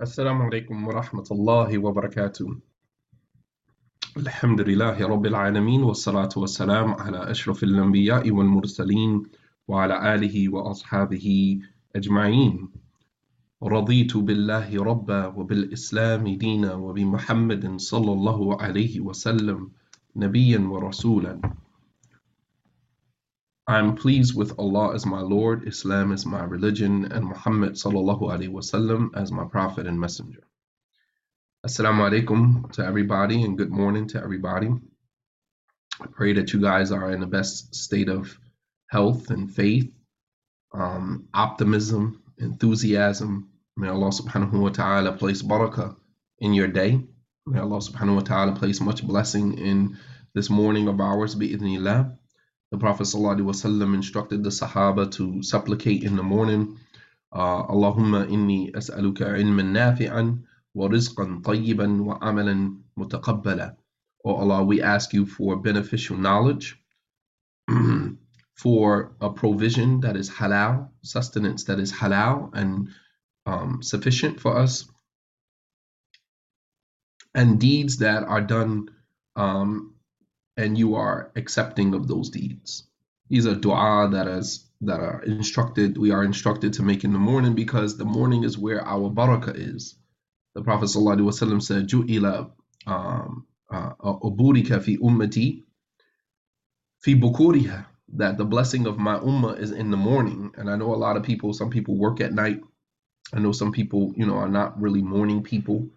Assalamu alaikum wa rahmatullahi wa barakatuh. Alhamdulillahi rabbil alameen wa salatu wa salam ala ashrafil anbiya'i wal mursaleen wa ala alihi wa ashabihi ajma'een. Raditu billahi rabba wa bil islami deena wa bi muhammadin sallallahu alayhi wa sallam nabiyyan wa rasulan. I am pleased with Allah as my Lord, Islam as my religion, and Muhammad sallallahu alaihi wasallam as my prophet and messenger. Assalamu alaikum to everybody and good morning to everybody. I pray that you guys are in the best state of health and faith, optimism, enthusiasm. May Allah subhanahu wa ta'ala place barakah in your day. May Allah subhanahu wa ta'ala place much blessing in this morning of ours, bi'idhnillah. The Prophet ﷺ instructed the Sahaba to supplicate in the morning, Allahumma inni as'aluka ilman nafi'an wa rizqan tayyiban wa amalan mutaqabbala. Oh Allah, we ask you for beneficial knowledge, for a provision that is halal, sustenance that is halal and sufficient for us, and deeds that are done and you are accepting of those deeds. These are dua that we are instructed to make in the morning, because the morning is where our barakah is. The Prophet ﷺ said, "Ju'ila uburika fi ummati fi bukuriha," that the blessing of my ummah is in the morning. And I know a lot of people, some people work at night. I know some people, are not really morning people,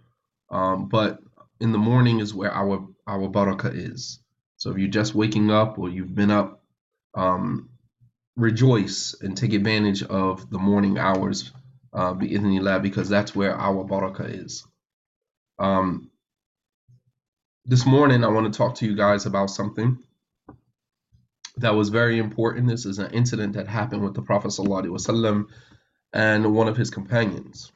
but in the morning is where our barakah is. So if you're just waking up or you've been up, rejoice and take advantage of the morning hours, bi'idhnillah, because that's where our barakah is. This morning, I want to talk to you guys about something that was very important. This is an incident that happened with the Prophet ﷺ and one of his companions.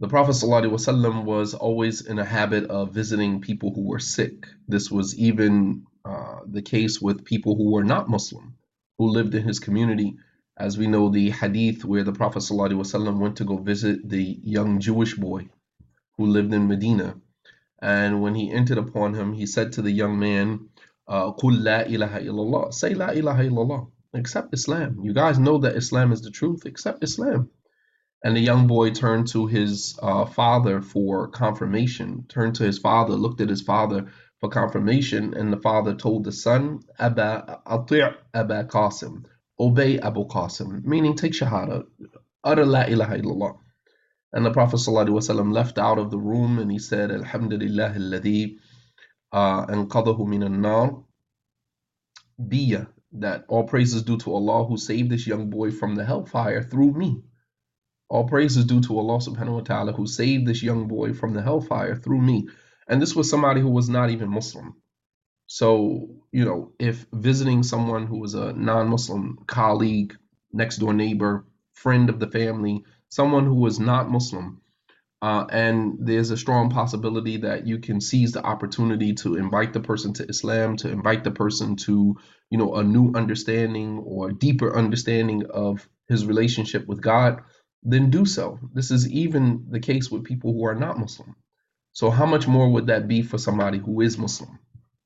The Prophet ﷺ was always in a habit of visiting people who were sick. This was even the case with people who were not Muslim, who lived in his community. As we know, the hadith where the Prophet ﷺ went to go visit the young Jewish boy who lived in Medina. And when he entered upon him, he said to the young man, "Qul la ilaha illallah." Say la ilaha illallah. Accept Islam. You guys know that Islam is the truth. Accept Islam. And the young boy turned to his father for confirmation, turned to his father, looked at his father for confirmation. And the father told the son, "Aba ati' Aba Qasim." Obey Abu Qasim, meaning take shahada, utter la ilaha illallah. And the Prophet ﷺ left out of the room and he said, "Alhamdulillah alladhi anqadhahu minan nar biya," that all praise is due to Allah who saved this young boy from the hellfire through me. All praise is due to Allah subhanahu wa ta'ala who saved this young boy from the hellfire through me. And this was somebody who was not even Muslim. So, you know, if visiting someone who was a non-Muslim colleague, next door neighbor, friend of the family, someone who was not Muslim, and there's a strong possibility that you can seize the opportunity to invite the person to Islam, to invite the person to, you know, a new understanding or deeper understanding of his relationship with God, then do so. This is even the case with people who are not Muslim. So how much more would that be for somebody who is Muslim?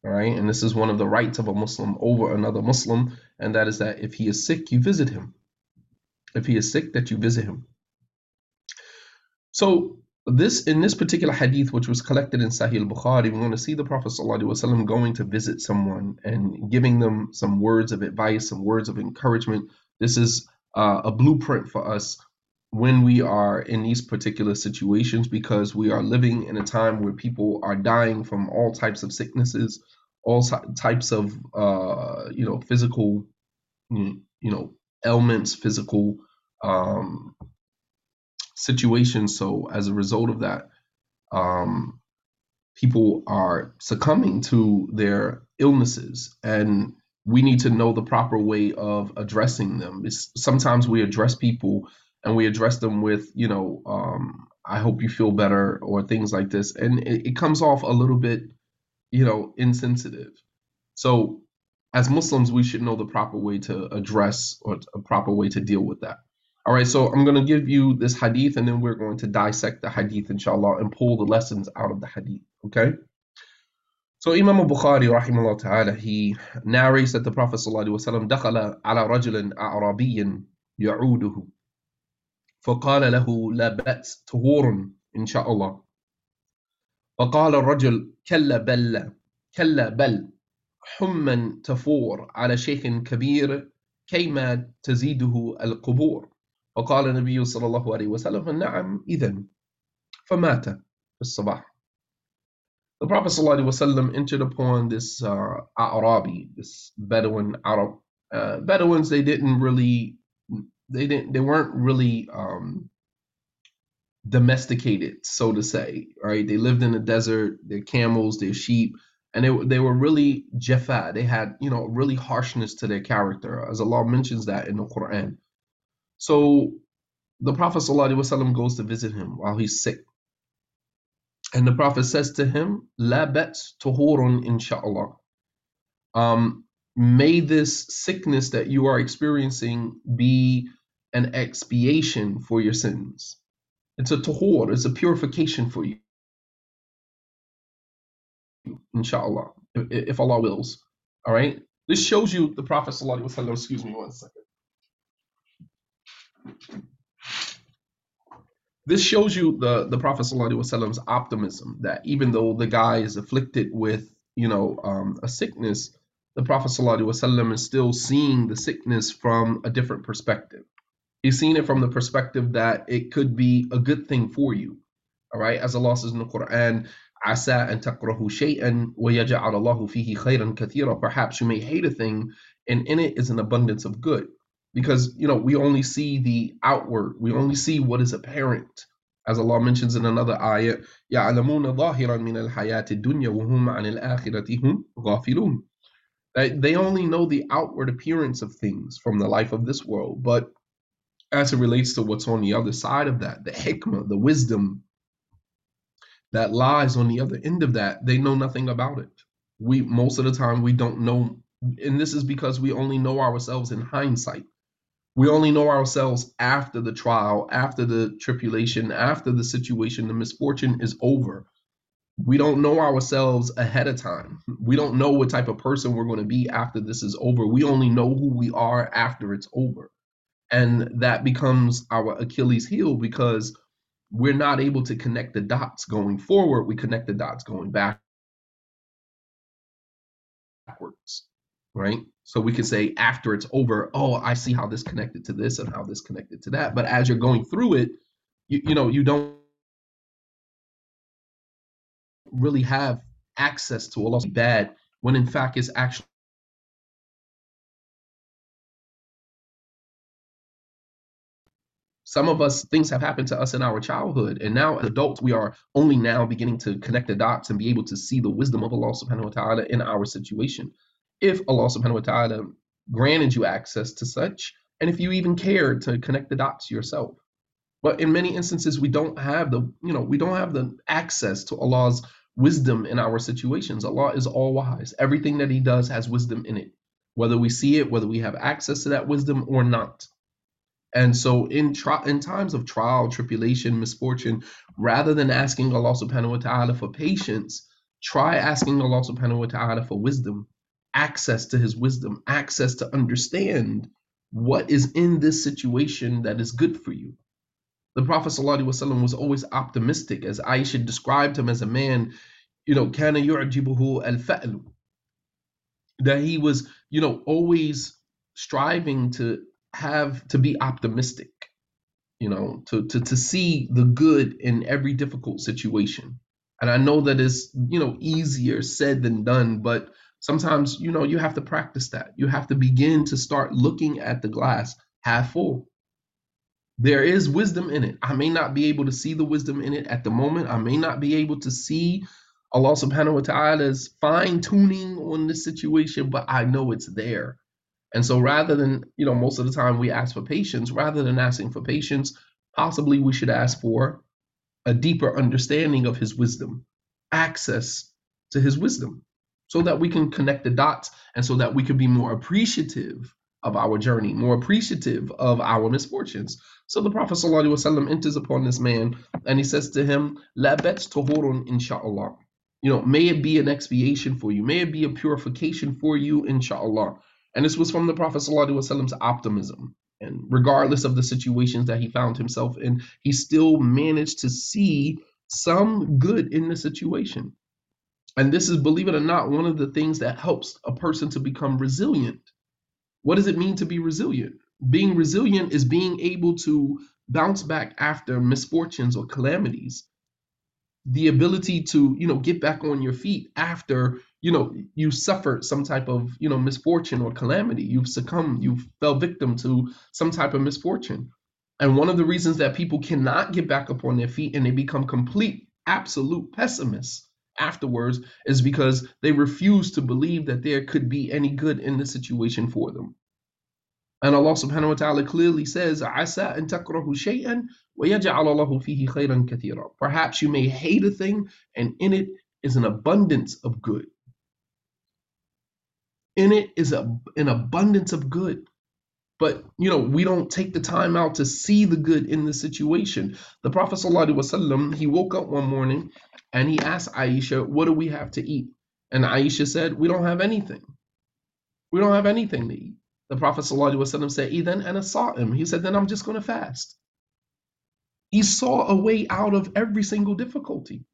All right, and this is one of the rights of a Muslim over another Muslim, and that is that if he is sick, you visit him. If he is sick, that you visit him. So in this particular hadith, which was collected in Sahih al-Bukhari, we're going to see the Prophet ﷺ going to visit someone and giving them some words of advice, some words of encouragement. This is a blueprint for us when we are in these particular situations, because we are living in a time where people are dying from all types of sicknesses, all types of physical ailments, physical situations. So as a result of that, people are succumbing to their illnesses, and we need to know the proper way of addressing them. Sometimes we address people and we address them with, I hope you feel better, or things like this. And it comes off a little bit, insensitive. So as Muslims, we should know the proper way to address or a proper way to deal with that. All right, so I'm going to give you this hadith, and then we're going to dissect the hadith, inshallah, and pull the lessons out of the hadith, okay? So Imam Bukhari, rahimahullah ta'ala, he narrates that the Prophet sallallahu alaihi wasallam dakhala ala rajulin a'rabiyyin ya'uduhu. فقال له لا بأس طهور إن شاء الله فقال الرجل كلا بل حما تفور على شيخ كبير كيما تزيده القبور فقال النبي صلى الله عليه وسلم نعم إذن فمات في الصباح. The Prophet ﷺ entered upon this Arabi, this Bedouin Arab. Bedouins, they weren't really domesticated, so to say, right? They lived in the desert, their camels, their sheep, and they were really jaffa. They had, really harshness to their character, as Allah mentions that in the Quran. So the Prophet ﷺ goes to visit him while he's sick. And the Prophet says to him, "La bat tuhurun insha'Allah." May this sickness that you are experiencing be an expiation for your sins. It's a tahor, it's a purification for you, inshallah, if Allah wills. All right, this shows you the Prophet ﷺ, excuse me one second. This shows you the Prophet ﷺ's optimism, that even though the guy is afflicted with, a sickness, the Prophet ﷺ is still seeing the sickness from a different perspective. He's seen it from the perspective that it could be a good thing for you. All right, as Allah says in the Quran, "Asa an taqrahu shay'an wa yaj'al Allahu fihi khayran kathira." Perhaps you may hate a thing, and in it is an abundance of good. Because we only see the outward, we only see what is apparent. As Allah mentions in another ayah, "Ya'lamuna zahiran min al-hayati dunya wa hum 'an al-akhirati hum ghafilun." They only know the outward appearance of things from the life of this world, but as it relates to what's on the other side of that, the hikmah, the wisdom that lies on the other end of that, they know nothing about it. We, most of the time, we don't know, and this is because we only know ourselves in hindsight. We only know ourselves after the trial, after the tribulation, after the situation, the misfortune is over. We don't know ourselves ahead of time. We don't know what type of person we're going to be after this is over. We only know who we are after it's over. And that becomes our Achilles heel, because we're not able to connect the dots going forward. We connect the dots going backwards, right? So we can say after it's over, oh, I see how this connected to this and how this connected to that. But as you're going through it, you know, you don't really have access to Allah's bad, when in fact it's actually some of us, things have happened to us in our childhood, and now as adults we are only now beginning to connect the dots and be able to see the wisdom of Allah subhanahu wa ta'ala in our situation, if Allah subhanahu wa ta'ala granted you access to such, and if you even care to connect the dots yourself. But in many instances we don't have the, you know, we don't have the access to Allah's wisdom in our situations. Allah is all wise. Everything that he does has wisdom in it, whether we see it, whether we have access to that wisdom or not. And so in times of trial, tribulation, misfortune, rather than asking Allah subhanahu wa ta'ala for patience, try asking Allah subhanahu wa ta'ala for wisdom, access to his wisdom, access to understand what is in this situation that is good for you. The Prophet ﷺ was always optimistic, as Aisha described him as a man, you know, kana yu'jibuhu al-fa'lu, that he was, you know, always striving to be optimistic, you know, to see the good in every difficult situation. And I know that is, you know, easier said than done, but sometimes, you know, you have to practice that. You have to begin to start looking at the glass half full. There is wisdom in it. I may not be able to see the wisdom in it at the moment. I may not be able to see Allah subhanahu wa ta'ala's fine tuning on this situation, but I know it's there. And so rather than, you know, most of the time we ask for patience, rather than asking for patience, possibly we should ask for a deeper understanding of his wisdom, access to his wisdom, so that we can connect the dots and so that we can be more appreciative of our journey, more appreciative of our misfortunes. So the Prophet ﷺ enters upon this man and he says to him, La bets tohurun insha'Allah. You know, may it be an expiation for you, may it be a purification for you, insha'Allah. And this was from the Prophet ﷺ's optimism. And regardless of the situations that he found himself in, he still managed to see some good in the situation. And this is, believe it or not, one of the things that helps a person to become resilient. What does it mean to be resilient? Being resilient is being able to bounce back after misfortunes or calamities. The ability to, you know, get back on your feet after, you know, you suffered some type of, you know, misfortune or calamity. You've succumbed, you fell victim to some type of misfortune. And one of the reasons that people cannot get back up on their feet and they become complete, absolute pessimists afterwards is because they refuse to believe that there could be any good in the situation for them. And Allah subhanahu wa ta'ala clearly says, Asa an takrahu shay'an wa yaj'al Allahu fihi khayran kathira. Perhaps you may hate a thing, and in it is an abundance of good. In it is an abundance of good. But, you know, we don't take the time out to see the good in the situation. The Prophet ﷺ, he woke up one morning and he asked Aisha, what do we have to eat? And Aisha said, we don't have anything. We don't have anything to eat. The Prophet ﷺ said, Idhan ana sa'im. He said, then I'm just going to fast. He saw a way out of every single difficulty.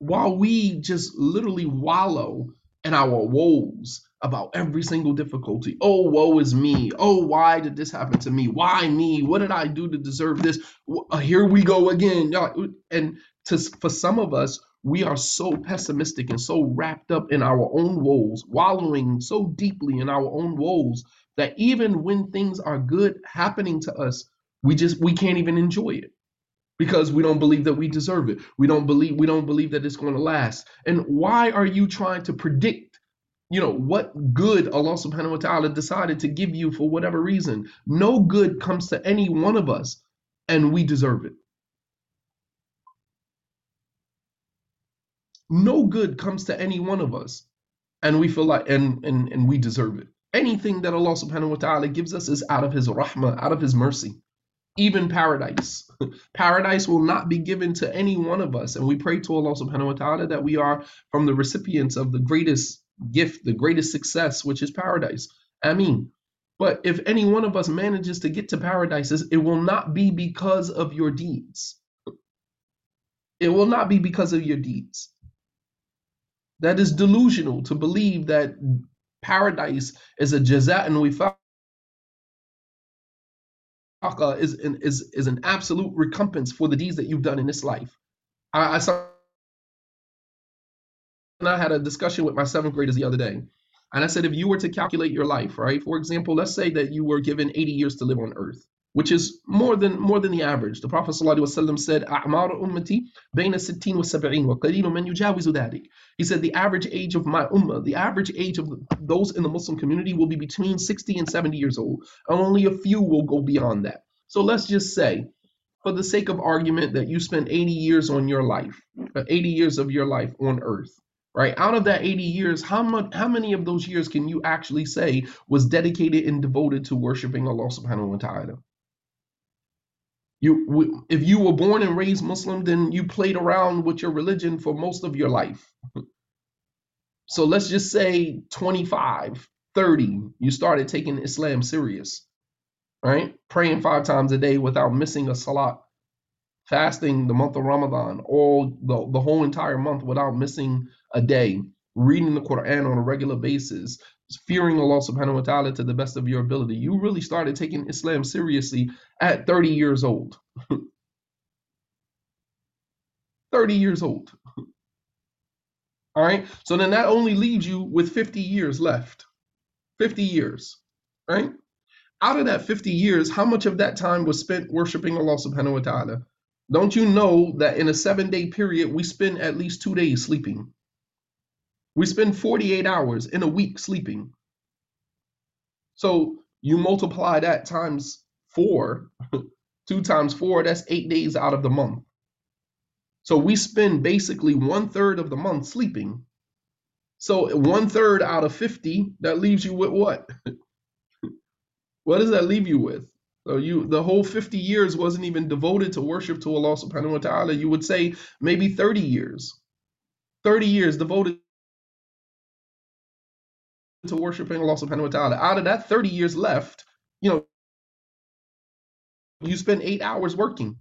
While we just literally wallow in our woes about every single difficulty. Oh, woe is me. Oh, why did this happen to me? Why me? What did I do to deserve this? Here we go again. And for some of us, we are so pessimistic and so wrapped up in our own woes, wallowing so deeply in our own woes, that even when things are good happening to us, we can't even enjoy it, because we don't believe that we deserve it. We don't believe that it's going to last. And why are you trying to predict you know, what good Allah subhanahu wa ta'ala decided to give you for whatever reason. No good comes to any one of us, and we deserve it. No good comes to any one of us, and we feel like, and we deserve it. Anything that Allah subhanahu wa ta'ala gives us is out of His rahmah, out of His mercy. Even paradise. Paradise will not be given to any one of us. And we pray to Allah subhanahu wa ta'ala that we are from the recipients of the greatest gift, the greatest success, which is paradise. Ameen. But if any one of us manages to get to paradise, it will not be because of your deeds. It will not be because of your deeds. That is delusional to believe that paradise is a jaza and wifaq. Is an absolute recompense for the deeds that you've done in this life. I saw, and I had a discussion with my 7th graders the other day, and I said, if you were to calculate your life, right? For example, let's say that you were given 80 years to live on earth, which is more than the average. The Prophet ﷺ said, "A'maru ummati bayna 60 wa 70 wa qalilun man yujawizu dhalik." He said the average age of my ummah, the average age of those in the Muslim community will be between 60 and 70 years old, and only a few will go beyond that. So let's just say, for the sake of argument, that you spend 80 years on your life, 80 years of your life on earth, right? Out of that 80 years, how many of those years can you actually say was dedicated and devoted to worshiping Allah subhanahu wa ta'ala? If you were born and raised Muslim, then you played around with your religion for most of your life. So let's just say 25, 30, you started taking Islam serious, right? Praying 5 times a day without missing a salat, fasting the month of Ramadan, all the whole entire month without missing a day, reading the Quran on a regular basis, fearing Allah subhanahu wa ta'ala to the best of your ability. You really started taking Islam seriously at 30 years old. 30 years old. All right. So then that only leaves you with 50 years left. 50 years, right? Out of that 50 years, how much of that time was spent worshiping Allah subhanahu wa ta'ala? Don't you know that in a 7-day period, we spend at least 2 days sleeping? We spend 48 hours in a week sleeping. So you multiply that times 4, 2 times 4, that's 8 days out of the month. So we spend basically 1/3 of the month sleeping. So 1/3 out of 50, that leaves you with what? What does that leave you with? So the whole 50 years wasn't even devoted to worship to Allah subhanahu wa ta'ala. You would say maybe 30 years. 30 years devoted to worshiping Allah subhanahu wa ta'ala. Out of that 30 years left, you know, you spend 8 hours working.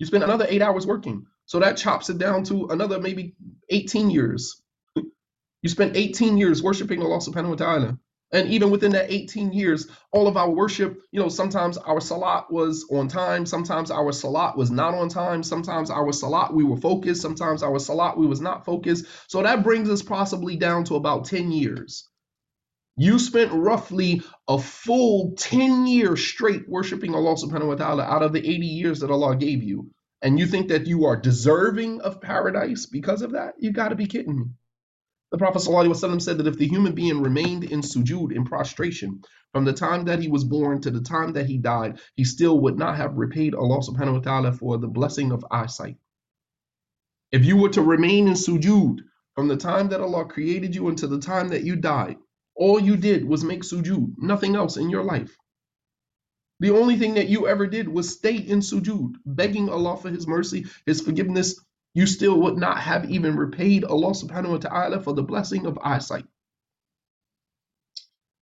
You spend another 8 hours working. So that chops it down to another maybe 18 years. You spent 18 years worshiping Allah subhanahu wa ta'ala. And even within that 18 years, all of our worship, you know, sometimes our salat was on time. Sometimes our salat was not on time. Sometimes our salat, we were focused. Sometimes our salat, we was not focused. So that brings us possibly down to about 10 years. You spent roughly a full 10 years straight worshiping Allah subhanahu wa ta'ala out of the 80 years that Allah gave you. And you think that you are deserving of paradise because of that? You got to be kidding me. The Prophet ﷺ said that if the human being remained in sujood, in prostration, from the time that he was born to the time that he died, he still would not have repaid Allah subhanahu wa ta'ala for the blessing of eyesight. If you were to remain in sujood from the time that Allah created you until the time that you died, all you did was make sujood, nothing else in your life. The only thing that you ever did was stay in sujood, begging Allah for His mercy, His forgiveness. You still would not have even repaid Allah subhanahu wa ta'ala for the blessing of eyesight.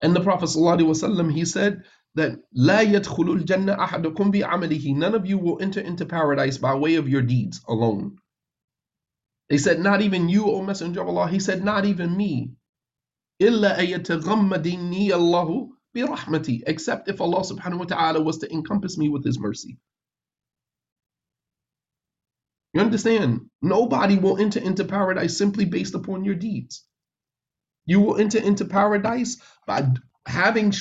And the Prophet sallallahu alaihi wasallam, he said that la yadkhulul jannah ahadukum bi amalihi, none of you will enter into paradise by way of your deeds alone. They said, not even you, O Messenger of Allah. He said, not even me. Illa ayataghammadini Allahu bi rahmati, except if Allah subhanahu wa ta'ala was to encompass me with His mercy. You understand? Nobody will enter into paradise simply based upon your deeds. You will enter into paradise by having,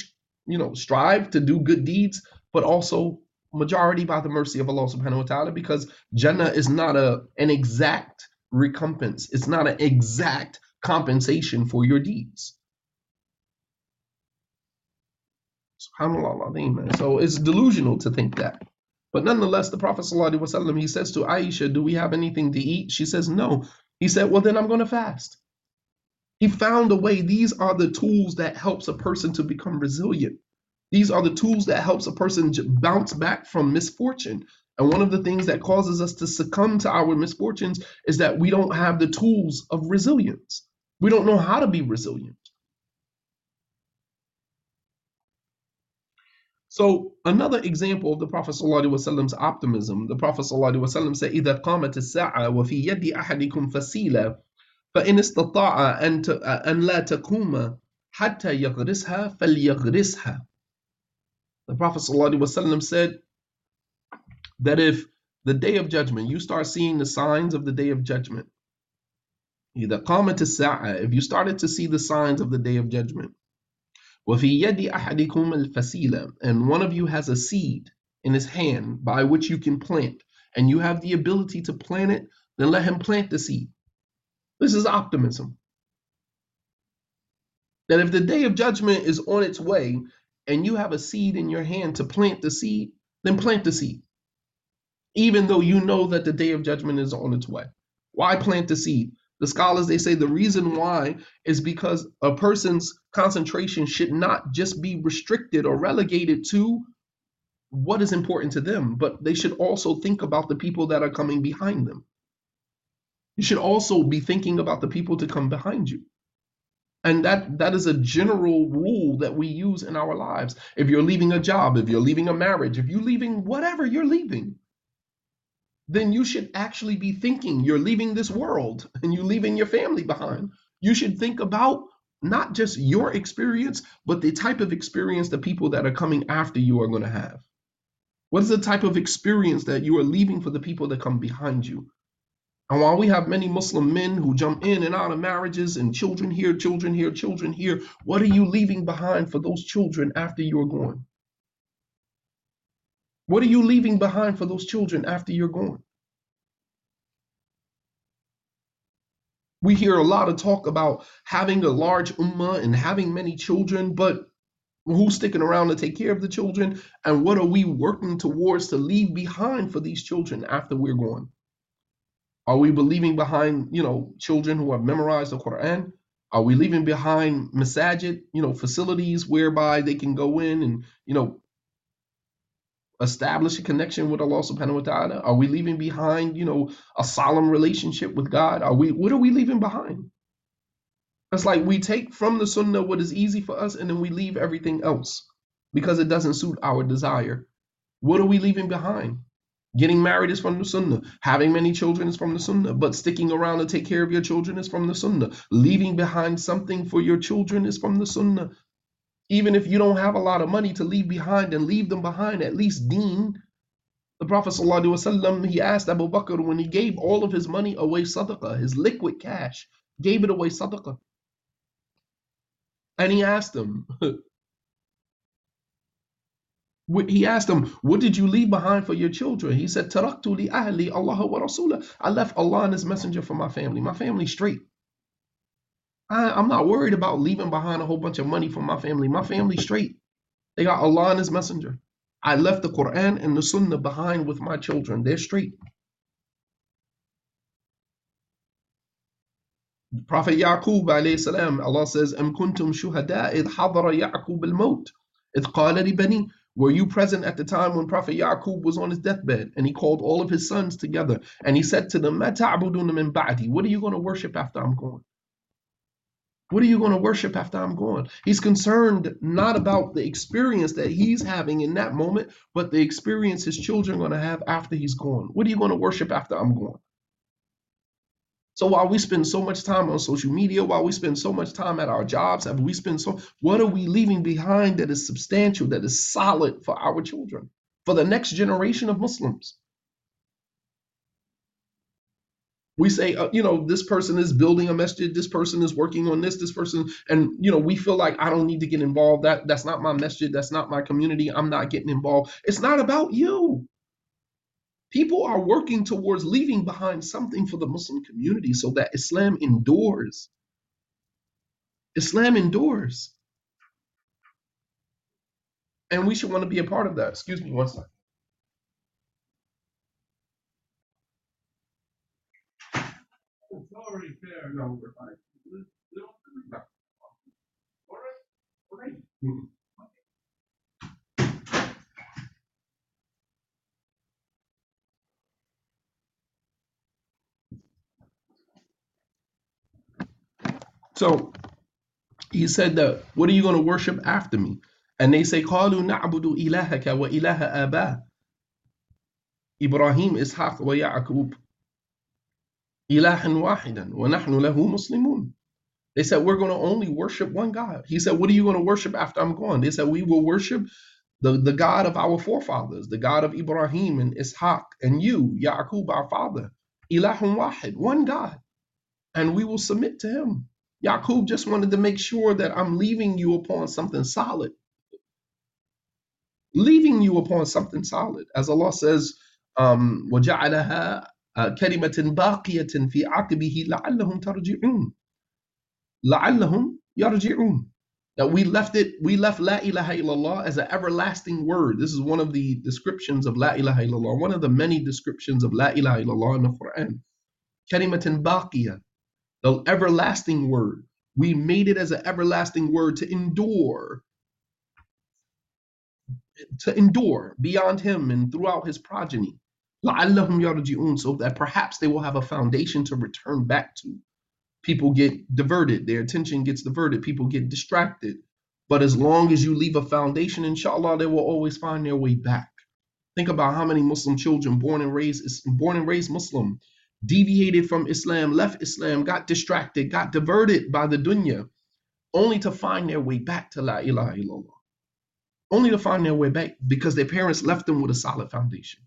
you know, strive to do good deeds, but also majority by the mercy of Allah subhanahu wa ta'ala, because Jannah is not an exact recompense. It's not an exact compensation for your deeds. SubhanAllah. So it's delusional to think that. But nonetheless, the Prophet ﷺ, he says to Aisha, do we have anything to eat? She says, no. He said, well, then I'm going to fast. He found a way. These are the tools that helps a person to become resilient. These are the tools that helps a person bounce back from misfortune. And one of the things that causes us to succumb to our misfortunes is that we don't have the tools of resilience. We don't know how to be resilient. So another example of the Prophet ﷺ's optimism, the Prophet ﷺ said, إِذَا قَامَتِ السَّاعَةَ وَفِي يَدِّ أَحَدِكُمْ فَسِيلًا فَإِنِ اسْتَطَاعَ أَنْ لَا تَكُومَ حَتَّى يَغْرِسْهَا فَلْيَغْرِسْهَا. The Prophet ﷺ said that if the Day of Judgment, you start seeing the signs of the Day of Judgment, إِذَا قَامَتِ السَّاعَةَ, if you started to see the signs of the Day of Judgment, وَفِي يَدِّ أَحَدِكُمْ الْفَسِيلَ, and one of you has a seed in his hand by which you can plant, and you have the ability to plant it, then let him plant the seed. This is optimism. That if the Day of Judgment is on its way, and you have a seed in your hand to plant the seed, then plant the seed. Even though you know that the Day of Judgment is on its way. Why plant the seed? The scholars, they say the reason why is because a person's concentration should not just be restricted or relegated to what is important to them, but they should also think about the people that are coming behind them. You should also be thinking about the people to come behind you. And that is a general rule that we use in our lives. If you're leaving a job, if you're leaving a marriage, if you're leaving whatever you're leaving, then you should actually be thinking you're leaving this world and you're leaving your family behind. You should think about not just your experience, but the type of experience the people that are coming after you are going to have. What is the type of experience that you are leaving for the people that come behind you? And while we have many Muslim men who jump in and out of marriages and children here, children here, children here, what are you leaving behind for those children after you're gone? What are you leaving behind for those children after you're gone? We hear a lot of talk about having a large ummah and having many children, but who's sticking around to take care of the children? And what are we working towards to leave behind for these children after we're gone? Are we leaving behind, children who have memorized the Quran? Are we leaving behind masajid, facilities whereby they can go in and, establish a connection with Allah subhanahu wa ta'ala? Are we leaving behind, a solemn relationship with God? What are we leaving behind? It's like we take from the sunnah what is easy for us and then we leave everything else because it doesn't suit our desire. What are we leaving behind? Getting married is from the sunnah. Having many children is from the sunnah. But sticking around to take care of your children is from the sunnah. Leaving behind something for your children is from the sunnah. Even if you don't have a lot of money to leave behind and leave them behind, at least deen. The Prophet ﷺ, he asked Abu Bakr when he gave all of his money away sadaqah, his liquid cash, gave it away sadaqah. And he asked him, what did you leave behind for your children? He said, Taraktu li ahli Allah wa Rasulah. I left Allah and his messenger for my family. My family straight. I'm not worried about leaving behind a whole bunch of money for my family. My family's straight. They got Allah and His Messenger. I left the Quran and the Sunnah behind with my children. They're straight. Prophet Ya'qub alayhi salam, Allah says, Am kuntum shuhada idh hadara Ya'qub al-maut idh qala li bani. Were you present at the time when Prophet Ya'qub was on his deathbed and he called all of his sons together and he said to them, Ma ta'buduna min ba'di? What are you going to worship after I'm gone? What are you going to worship after I'm gone? He's concerned not about the experience that he's having in that moment, but the experience his children are going to have after he's gone. What are you going to worship after I'm gone? So while we spend so much time on social media, while we spend so much time at our jobs, what are we leaving behind that is substantial, that is solid for our children, for the next generation of Muslims? We say, this person is building a masjid, this person is working on this person, and, we feel like I don't need to get involved. That's not my masjid, that's not my community, I'm not getting involved. It's not about you. People are working towards leaving behind something for the Muslim community so that Islam endures, Islam endures. And we should want to be a part of that. Excuse me one second. It's already fair. No, we're fine. All right. All right. So he said that, what are you going to worship after me? And they say, قَالُوا نَعْبُدُ إِلَهَكَ وَإِلَهَ آبَاءَ Ibrahim, Ishaq, wa Ya'qub إِلَهًا وَاحِدًا وَنَحْنُ لَهُ مُسْلِمُونَ. They said, we're going to only worship one God. He said, what are you going to worship after I'm gone? They said, we will worship the God of our forefathers, the God of Ibrahim and Ishaq and you, Ya'qub, our father. إِلَهًا وَاحِدًا, one God. And we will submit to him. Ya'qub just wanted to make sure that I'm leaving you upon something solid. Leaving you upon something solid. As Allah says, وَجَعَلَهَا كَلِمَةٍ بَاقِيَةٍ فِي عَقِبِهِ لَعَلَّهُمْ تَرْجِعُونَ لَعَلَّهُمْ يَرْجِعُونَ. That we left La ilaha illallah as an everlasting word. This is one of the descriptions of La ilaha illallah, one of the many descriptions of La ilaha illallah in the Quran. كَلِمَةٍ بَاقِيَةٍ, the everlasting word. We made it as an everlasting word to endure. To endure beyond him and throughout his progeny. لَعَلَّهُمْ يَرْجِعُونَ, so that perhaps they will have a foundation to return back to. People get diverted. Their attention gets diverted. People get distracted. But as long as you leave a foundation, inshallah, they will always find their way back. Think about how many Muslim children born and raised Muslim, deviated from Islam, left Islam, got distracted, got diverted by the dunya, only to find their way back to La ilaha illallah. Only to find their way back because their parents left them with a solid foundation.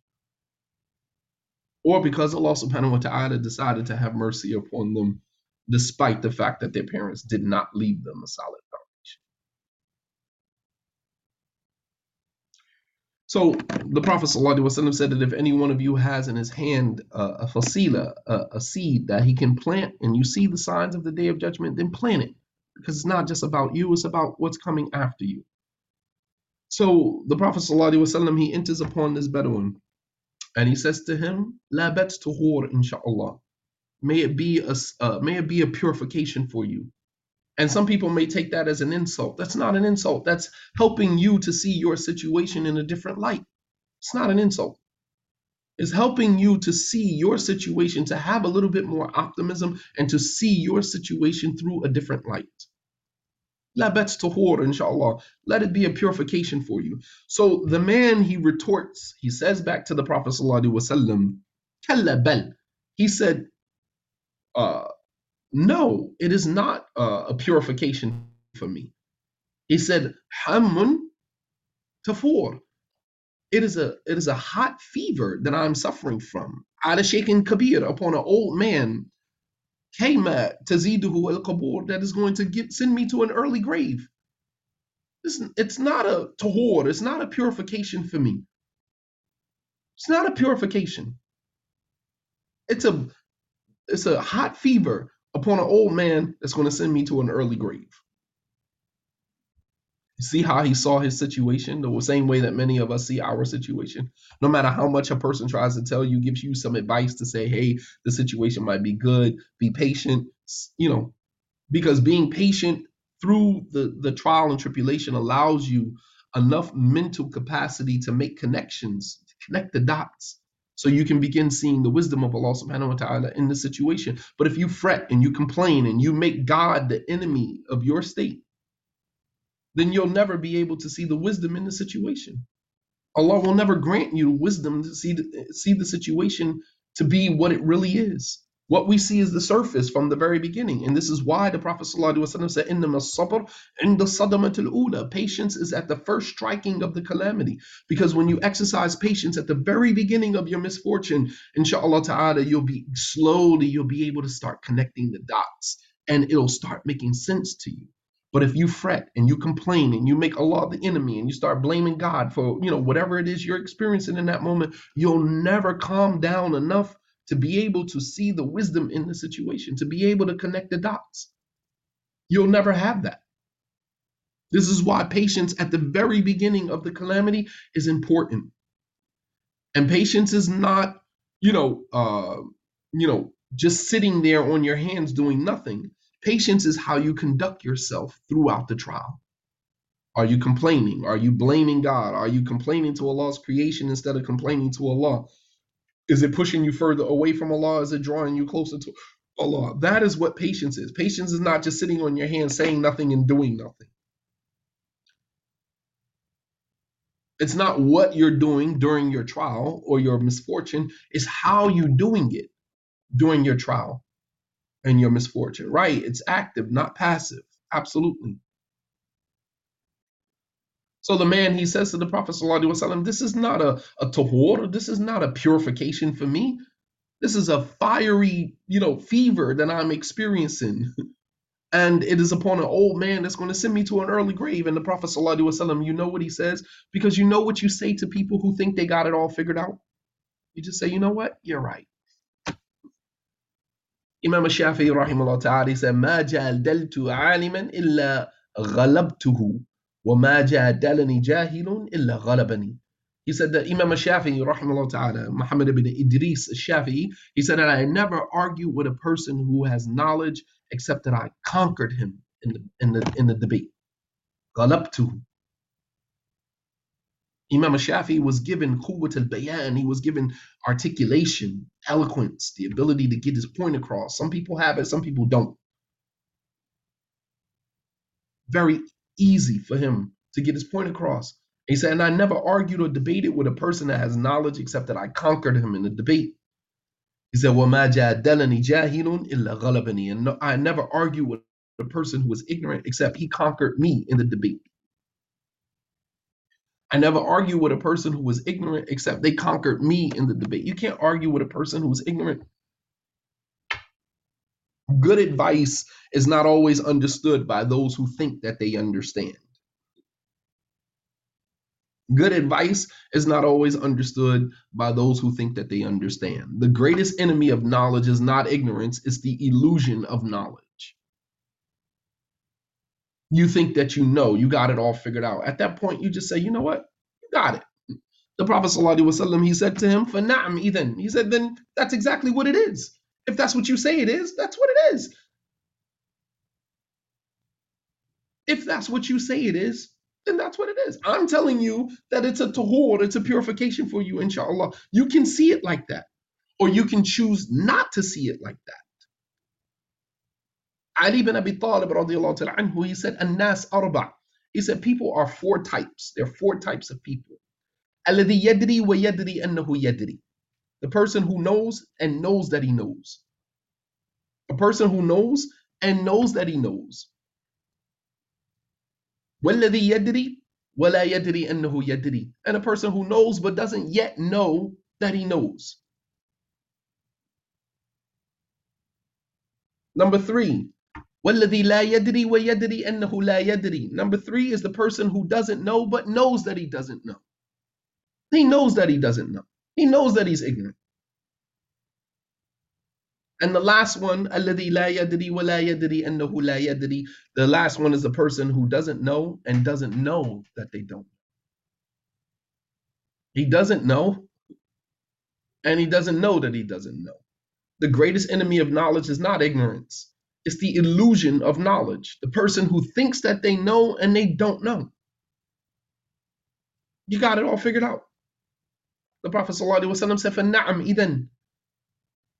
Or because Allah subhanahu wa ta'ala decided to have mercy upon them despite the fact that their parents did not leave them a solid foundation. So the Prophet ﷺ said that if any one of you has in his hand a fasila, a seed that he can plant, and you see the signs of the Day of Judgment, then plant it. Because it's not just about you, it's about what's coming after you. So the Prophet ﷺ, he enters upon this Bedouin and he says to him, La bet tuhur, inshallah. May it be a purification for you. And some people may take that as an insult. That's not an insult. That's helping you to see your situation in a different light. It's not an insult. It's helping you to see your situation, to have a little bit more optimism and to see your situation through a different light. La bet tahur, inshallah. Let it be a purification for you. So the man, he retorts, he says back to the Prophet ﷺ, Kalla bal. He said, no, it is not a purification for me. He said, Hammun tafur. It is a hot fever that I'm suffering from. Ala shaykhin kabir, upon an old man. Kayma taziduhu al-qabur, that is going to send me to an early grave. It's not a tahor, it's not a purification for me. It's not a purification. It's a hot fever upon an old man that's going to send me to an early grave. You see how he saw his situation the same way that many of us see our situation. No matter how much a person tries to tell you, gives you some advice to say, hey, the situation might be good, be patient, you know, because being patient through the trial and tribulation allows you enough mental capacity to make connections, to connect the dots, so you can begin seeing the wisdom of Allah subhanahu wa ta'ala in the situation. But if you fret and you complain and you make God the enemy of your state, then you'll never be able to see the wisdom in the situation. Allah will never grant you wisdom to see the situation to be what it really is. What we see is the surface from the very beginning. And this is why the Prophet ﷺ said, Innama as-sabr 'inda as-sadamati al-ula. Patience is at the first striking of the calamity. Because when you exercise patience at the very beginning of your misfortune, inshallah ta'ala, you'll be able to start connecting the dots and it'll start making sense to you. But if you fret and you complain and you make Allah the enemy and you start blaming God for, you know, whatever it is you're experiencing in that moment, you'll never calm down enough to be able to see the wisdom in the situation, to be able to connect the dots. You'll never have that. This is why patience at the very beginning of the calamity is important. And patience is not, just sitting there on your hands doing nothing. Patience is how you conduct yourself throughout the trial. Are you complaining? Are you blaming God? Are you complaining to Allah's creation instead of complaining to Allah? Is it pushing you further away from Allah? Is it drawing you closer to Allah? That is what patience is. Patience is not just sitting on your hands, saying nothing and doing nothing. It's not what you're doing during your trial or your misfortune. It's how you're doing it during your trial and your misfortune. Right? It's active, not passive. Absolutely. So the man, he says to the Prophet ﷺ, this is not a tahor, this is not a purification for me. This is a fiery, fever that I'm experiencing. And it is upon an old man that's going to send me to an early grave. And the Prophet ﷺ, you know what he says? Because you know what you say to people who think they got it all figured out? You just say, you know what? You're right. Imam Shafi'i, rahimahullah ta'ala, he said, مَا جَالْدَلْتُ عَالِمًا إِلَّا غَلَبْتُهُ. He said that Imam Shafi'i, rahimahullah ta'ala, Muhammad ibn Idris al-Shafi'i, he said that I never argue with a person who has knowledge except that I conquered him in the debate. Ghalabtuhu. Imam Shafi'i was given quwwat al-bayan, he was given articulation, eloquence, the ability to get his point across. Some people have it, some people don't. Very easy for him to get his point across. He said, and I never argued or debated with a person that has knowledge except that I conquered him in the debate. He said, وَمَا جَادَلَنِي جَاهِلٌ إِلَّا غَلَبَنِي. And I never argued with a person who was ignorant except he conquered me in the debate. I never argued with a person who was ignorant except they conquered me in the debate. You can't argue with a person who is ignorant. Good advice is not always understood by those who think that they understand. Good advice is not always understood by those who think that they understand. The greatest enemy of knowledge is not ignorance, it's the illusion of knowledge. You think that you know, you got it all figured out. At that point, you just say, you know what? You got it. The Prophet ﷺ, he said to him, فَنَعْمْ إِذَنْ. He said, then that's exactly what it is. If that's what you say it is, that's what it is. If that's what you say it is, then that's what it is. I'm telling you that it's a tahor, it's a purification for you, inshallah. You can see it like that, or you can choose not to see it like that. Ali bin Abi Talib, radiallahu ta'ala anhu, he said, An-nas arba. He said, people are four types. There are four types of people. Alladhi yadri wa yadri annahu yadri. The person who knows and knows that he knows. A person who knows and knows that he knows. وَالَّذِي يَدْرِي وَلَا يَدْرِي أَنَّهُ يَدْرِي. And a person who knows but doesn't yet know that he knows. Number three. وَالَّذِي لَا يَدْرِي وَيَدْرِي أَنَّهُ لَا يَدْرِي. Number three is the person who doesn't know but knows that he doesn't know. He knows that he doesn't know. He knows that he's ignorant. And the last one, الَّذِي لَا يَدْرِي وَلَا يَدْرِي أَنَّهُ لَا يَدْرِي. The last one is the person who doesn't know and doesn't know that they don't. He doesn't know, and he doesn't know that he doesn't know. The greatest enemy of knowledge is not ignorance. It's the illusion of knowledge. The person who thinks that they know and they don't know. You got it all figured out. The Prophet ﷺ said, فَنَعْمْ إِذَنْ.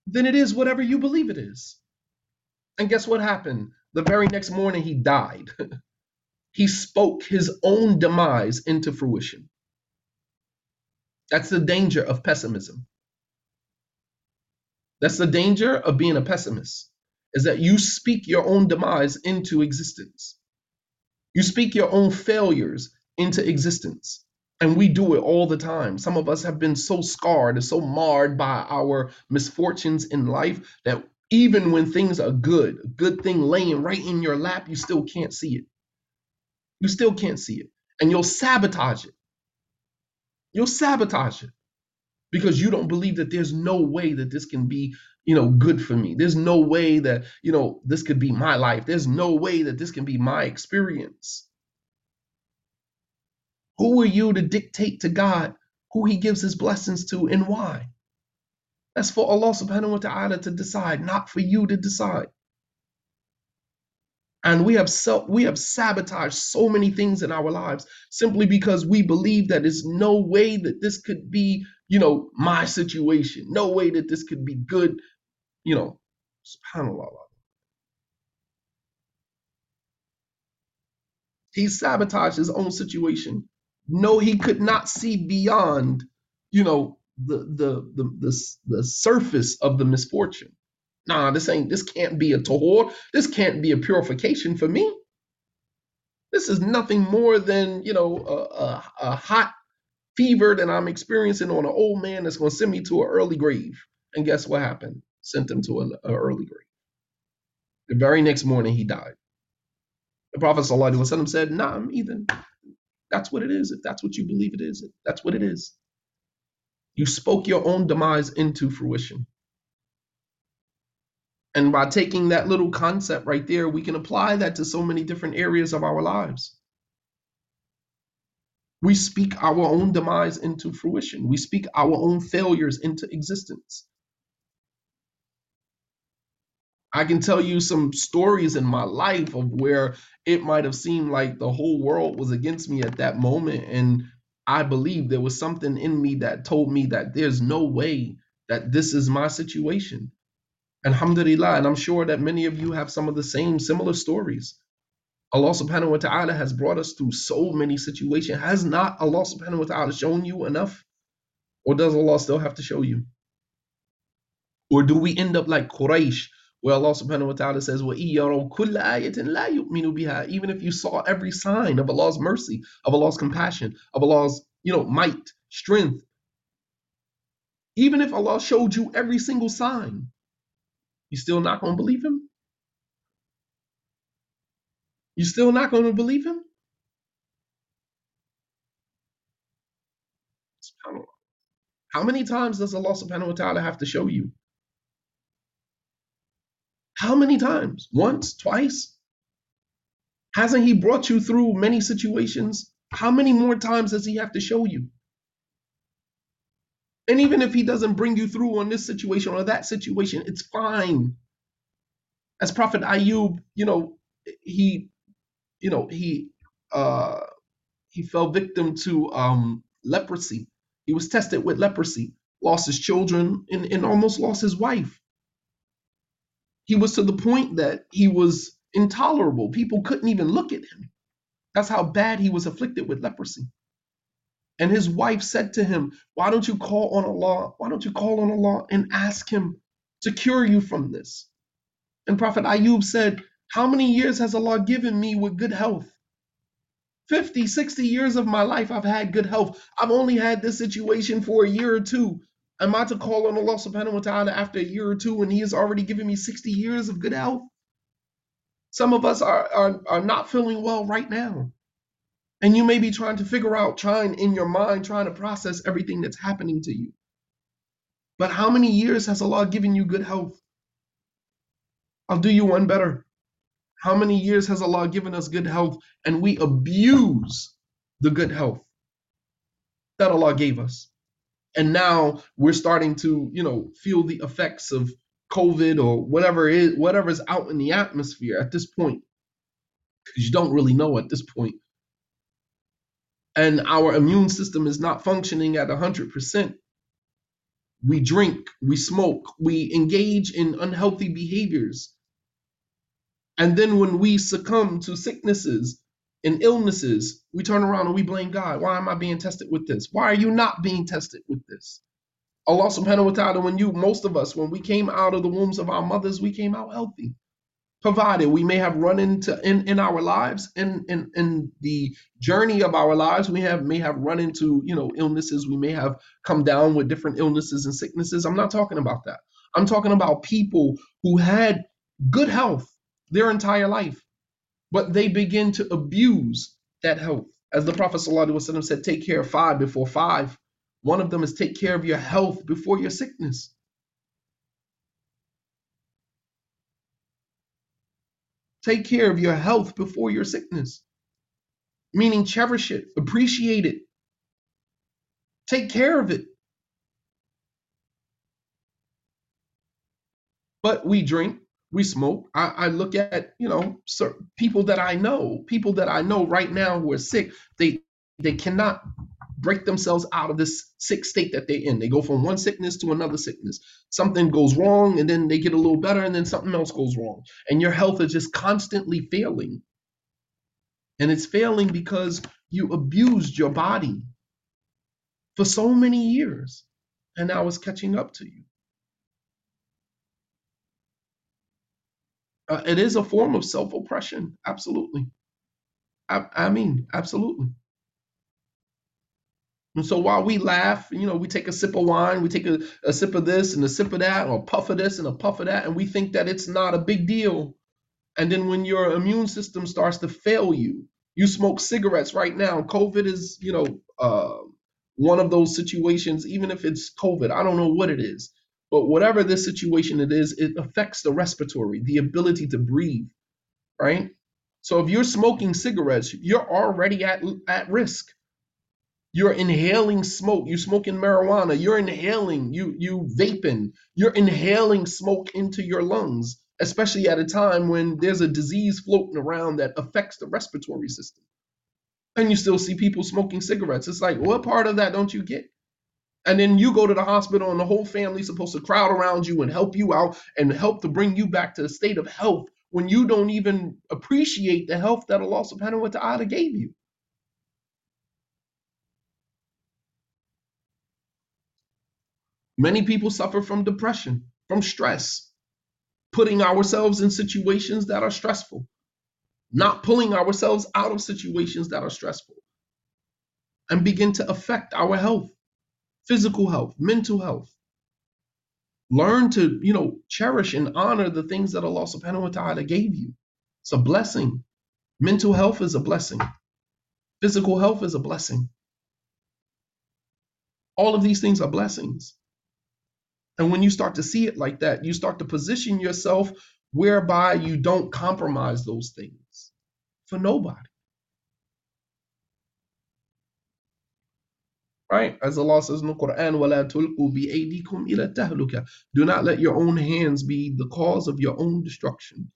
Then it is whatever you believe it is. And guess what happened? The very next morning he died. He spoke his own demise into fruition. That's the danger of pessimism. That's the danger of being a pessimist, is that you speak your own demise into existence. You speak your own failures into existence. And we do it all the time. Some of us have been so scarred and so marred by our misfortunes in life that even when things are good, a good thing laying right in your lap, you still can't see it. You still can't see it. And you'll sabotage it. You'll sabotage it because you don't believe that there's no way that this can be, good for me. There's no way that, this could be my life. There's no way that this can be my experience. Who are you to dictate to God who he gives his blessings to and why? That's for Allah subhanahu wa ta'ala to decide, not for you to decide. And we have sabotaged so many things in our lives simply because we believe that there's no way that this could be, my situation. No way that this could be good, subhanAllah. He sabotaged his own situation. No, he could not see beyond, the surface of the misfortune. Nah, this can't be a tahor. This can't be a purification for me. This is nothing more than, a hot fever that I'm experiencing on an old man that's going to send me to an early grave. And guess what happened? Sent him to an early grave. The very next morning, he died. The Prophet ﷺ said, nah, either. That's what it is. If that's what you believe it is, that's what it is. You spoke your own demise into fruition. And by taking that little concept right there, we can apply that to so many different areas of our lives. We speak our own demise into fruition. We speak our own failures into existence. I can tell you some stories in my life of where it might have seemed like the whole world was against me at that moment. And I believe there was something in me that told me that there's no way that this is my situation. Alhamdulillah, and I'm sure that many of you have some of the same similar stories. Allah subhanahu wa ta'ala has brought us through so many situations. Has not Allah subhanahu wa ta'ala shown you enough? Or does Allah still have to show you? Or do we end up like Quraysh, where Allah subhanahu wa ta'ala says, وَإِيَّرَوْ كُلَّ آيَةٍ لَا يُؤْمِنُوا بِهَا. Even if you saw every sign of Allah's mercy, of Allah's compassion, of Allah's might, strength. Even if Allah showed you every single sign, you still not going to believe him? You still not going to believe him? How many times does Allah subhanahu wa ta'ala have to show you? How many times? Once? Twice? Hasn't he brought you through many situations? How many more times does he have to show you? And even if he doesn't bring you through on this situation or that situation, it's fine. As Prophet Ayub, he fell victim to leprosy. He was tested with leprosy, lost his children, and almost lost his wife. He was to the point that he was intolerable. People couldn't even look at him. That's how bad he was afflicted with leprosy. And his wife said to him, why don't you call on Allah? Why don't you call on Allah and ask him to cure you from this? And Prophet Ayub said, how many years has Allah given me with good health? 50, 60 years of my life I've had good health. I've only had this situation for a year or two. Am I to call on Allah subhanahu wa ta'ala after a year or two and he has already given me 60 years of good health? Some of us are not feeling well right now. And you may be trying to figure out, trying to process everything that's happening to you. But how many years has Allah given you good health? I'll do you one better. How many years has Allah given us good health and we abuse the good health that Allah gave us? And now we're starting to, feel the effects of COVID or whatever's out in the atmosphere at this point. Because you don't really know at this point. And our immune system is not functioning at 100%. We drink, we smoke, we engage in unhealthy behaviors. And then when we succumb to sicknesses and illnesses, we turn around and we blame God. Why am I being tested with this? Why are you not being tested with this? Allah subhanahu wa ta'ala, most of us, when we came out of the wombs of our mothers, we came out healthy. Provided we may have run into in our lives, in the journey of our lives, we may have run into illnesses. We may have come down with different illnesses and sicknesses. I'm not talking about that. I'm talking about people who had good health their entire life, but they begin to abuse that health. As the Prophet ﷺ said, take care of five before five. One of them is take care of your health before your sickness. Take care of your health before your sickness, meaning cherish it, appreciate it, take care of it. But we drink, we smoke. I look at, people that I know right now who are sick. They cannot break themselves out of this sick state that they're in. They go from one sickness to another sickness. Something goes wrong, and then they get a little better, and then something else goes wrong. And your health is just constantly failing. And it's failing because you abused your body for so many years, and now it's catching up to you. It is a form of self-oppression, absolutely. I mean, absolutely. And so while we laugh, we take a sip of wine, we take a sip of this and a sip of that, or a puff of this and a puff of that, and we think that it's not a big deal. And then when your immune system starts to fail you, you smoke cigarettes right now. COVID is, one of those situations, even if it's COVID, I don't know what it is. But whatever this situation it is, it affects the respiratory, the ability to breathe, right? So if you're smoking cigarettes, you're already at risk. You're inhaling smoke. You're smoking marijuana. You're inhaling. You vaping. You're inhaling smoke into your lungs, especially at a time when there's a disease floating around that affects the respiratory system. And you still see people smoking cigarettes. It's like, what part of that don't you get? And then you go to the hospital and the whole family's supposed to crowd around you and help you out and help to bring you back to a state of health when you don't even appreciate the health that Allah subhanahu wa ta'ala gave you. Many people suffer from depression, from stress, putting ourselves in situations that are stressful, not pulling ourselves out of situations that are stressful, and begin to affect our health. Physical health, mental health. Learn to, cherish and honor the things that Allah subhanahu wa ta'ala gave you. It's a blessing. Mental health is a blessing. Physical health is a blessing. All of these things are blessings. And when you start to see it like that, you start to position yourself whereby you don't compromise those things for nobody. Right? As Allah says in the Quran, وَلَا تُلْقُوا بِأَيْدِيكُمْ إِلَى التَّهْلُكَةِ. Do not let your own hands be the cause of your own destruction.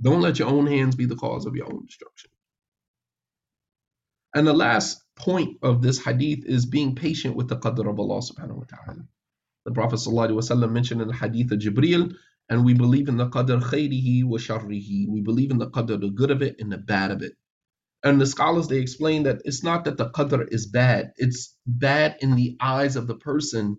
Don't let your own hands be the cause of your own destruction. And the last point of this hadith is being patient with the qadr of Allah subhanahu wa ta'ala. The Prophet ﷺ mentioned in the hadith of Jibril, and we believe in the qadr khayrihi wa sharrihi. We believe in the qadr, the good of it and the bad of it. And the scholars, they explain that it's not that the qadr is bad. It's bad in the eyes of the person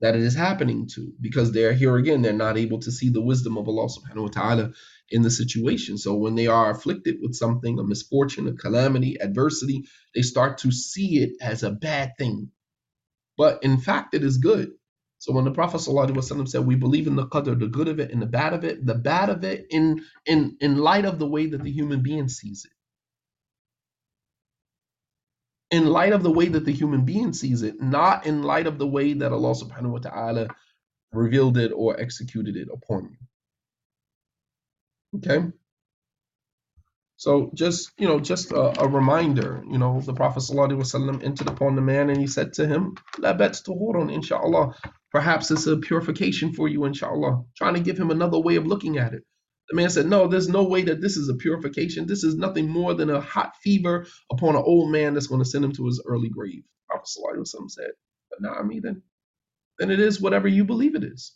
that it is happening to, because they're here again, they're not able to see the wisdom of Allah subhanahu wa ta'ala in the situation. So when they are afflicted with something, a misfortune, a calamity, adversity, they start to see it as a bad thing. But in fact, it is good. So when the Prophet ﷺ said, we believe in the qadr, the good of it and the bad of it, in light of the way that the human being sees it. In light of the way that the human being sees it, not in light of the way that Allah subhanahu wa ta'ala revealed it or executed it upon you. Okay. So just a reminder, the Prophet ﷺ entered upon the man and he said to him, La bat's tuhurun, inshallah. Perhaps it's a purification for you, inshallah. Trying to give him another way of looking at it. The man said, no, there's no way that this is a purification. This is nothing more than a hot fever upon an old man that's going to send him to his early grave. Prophet ﷺ said, but nah, then it is whatever you believe it is.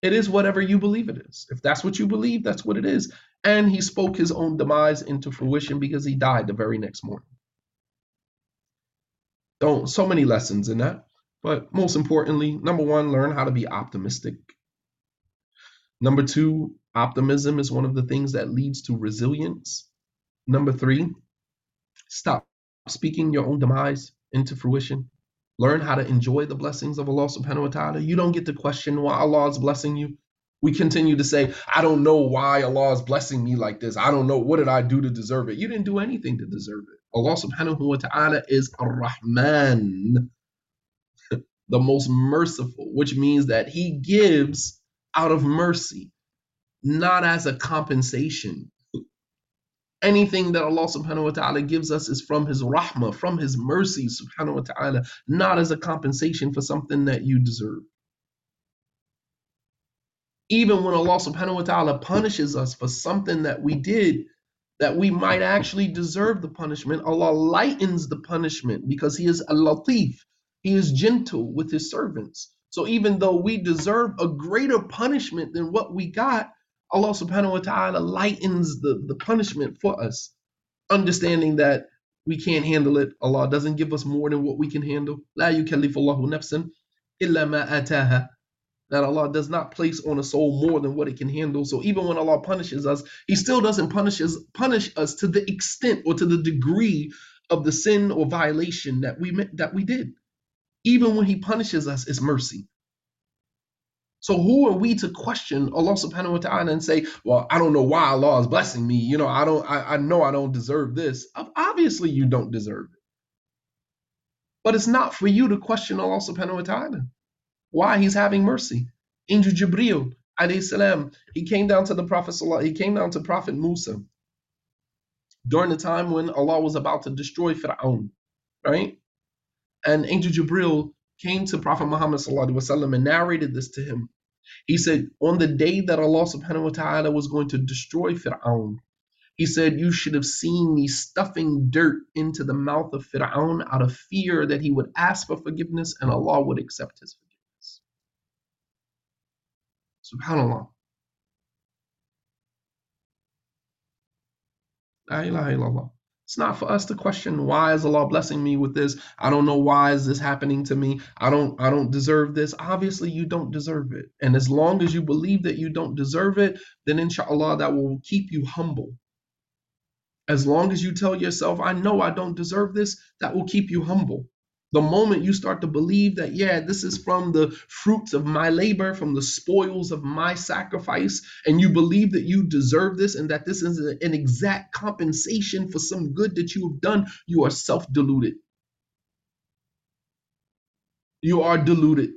It is whatever you believe it is. If that's what you believe, that's what it is. And he spoke his own demise into fruition because he died the very next morning. So many lessons in that. But most importantly, number one, learn how to be optimistic. Number two, optimism is one of the things that leads to resilience. Number three, stop speaking your own demise into fruition. Learn how to enjoy the blessings of Allah subhanahu wa ta'ala. You don't get to question why Allah is blessing you. We continue to say, I don't know why Allah is blessing me like this. I don't know, what did I do to deserve it? You didn't do anything to deserve it. Allah subhanahu wa ta'ala is Ar-Rahman, the most merciful, which means that he gives out of mercy, not as a compensation. Anything that Allah subhanahu wa ta'ala gives us is from His rahmah, from His mercy subhanahu wa ta'ala, not as a compensation for something that you deserve. Even when Allah subhanahu wa ta'ala punishes us for something that we did, that we might actually deserve the punishment, Allah lightens the punishment because He is al-Latif. He is gentle with His servants. So even though we deserve a greater punishment than what we got, Allah subhanahu wa ta'ala lightens the punishment for us, understanding that we can't handle it. Allah doesn't give us more than what we can handle. La yukallifullahu nafsan illa ma ataha. That Allah does not place on a soul more than what it can handle. So even when Allah punishes us, He still doesn't punish us to the extent or to the degree of the sin or violation that we did. Even when He punishes us, it's mercy. So who are we to question Allah subhanahu wa ta'ala and say, well, I don't know why Allah is blessing me. You know, I know I don't deserve this. Obviously, you don't deserve it. But it's not for you to question Allah subhanahu wa ta'ala. Why He's having mercy. Angel Jibril, alayhi salam, he came down to the Prophet, he came down to Prophet Musa during the time when Allah was about to destroy Fir'aun, right? And Angel Jibril came to Prophet Muhammad and narrated this to him. He said, on the day that Allah subhanahu wa ta'ala was going to destroy Fir'aun, He said, you should have seen me stuffing dirt into the mouth of Fir'aun out of fear that he would ask for forgiveness and Allah would accept his forgiveness. SubhanAllah. La ilaha illallah. It's not for us to question, why is Allah blessing me with this? I don't know, why is this happening to me? I don't deserve this. Obviously, you don't deserve it. And as long as you believe that you don't deserve it, then inshallah, that will keep you humble. As long as you tell yourself, I know I don't deserve this, that will keep you humble. The moment you start to believe that, yeah, this is from the fruits of my labor, from the spoils of my sacrifice, and you believe that you deserve this and that this is an exact compensation for some good that you have done, you are self-deluded. You are deluded.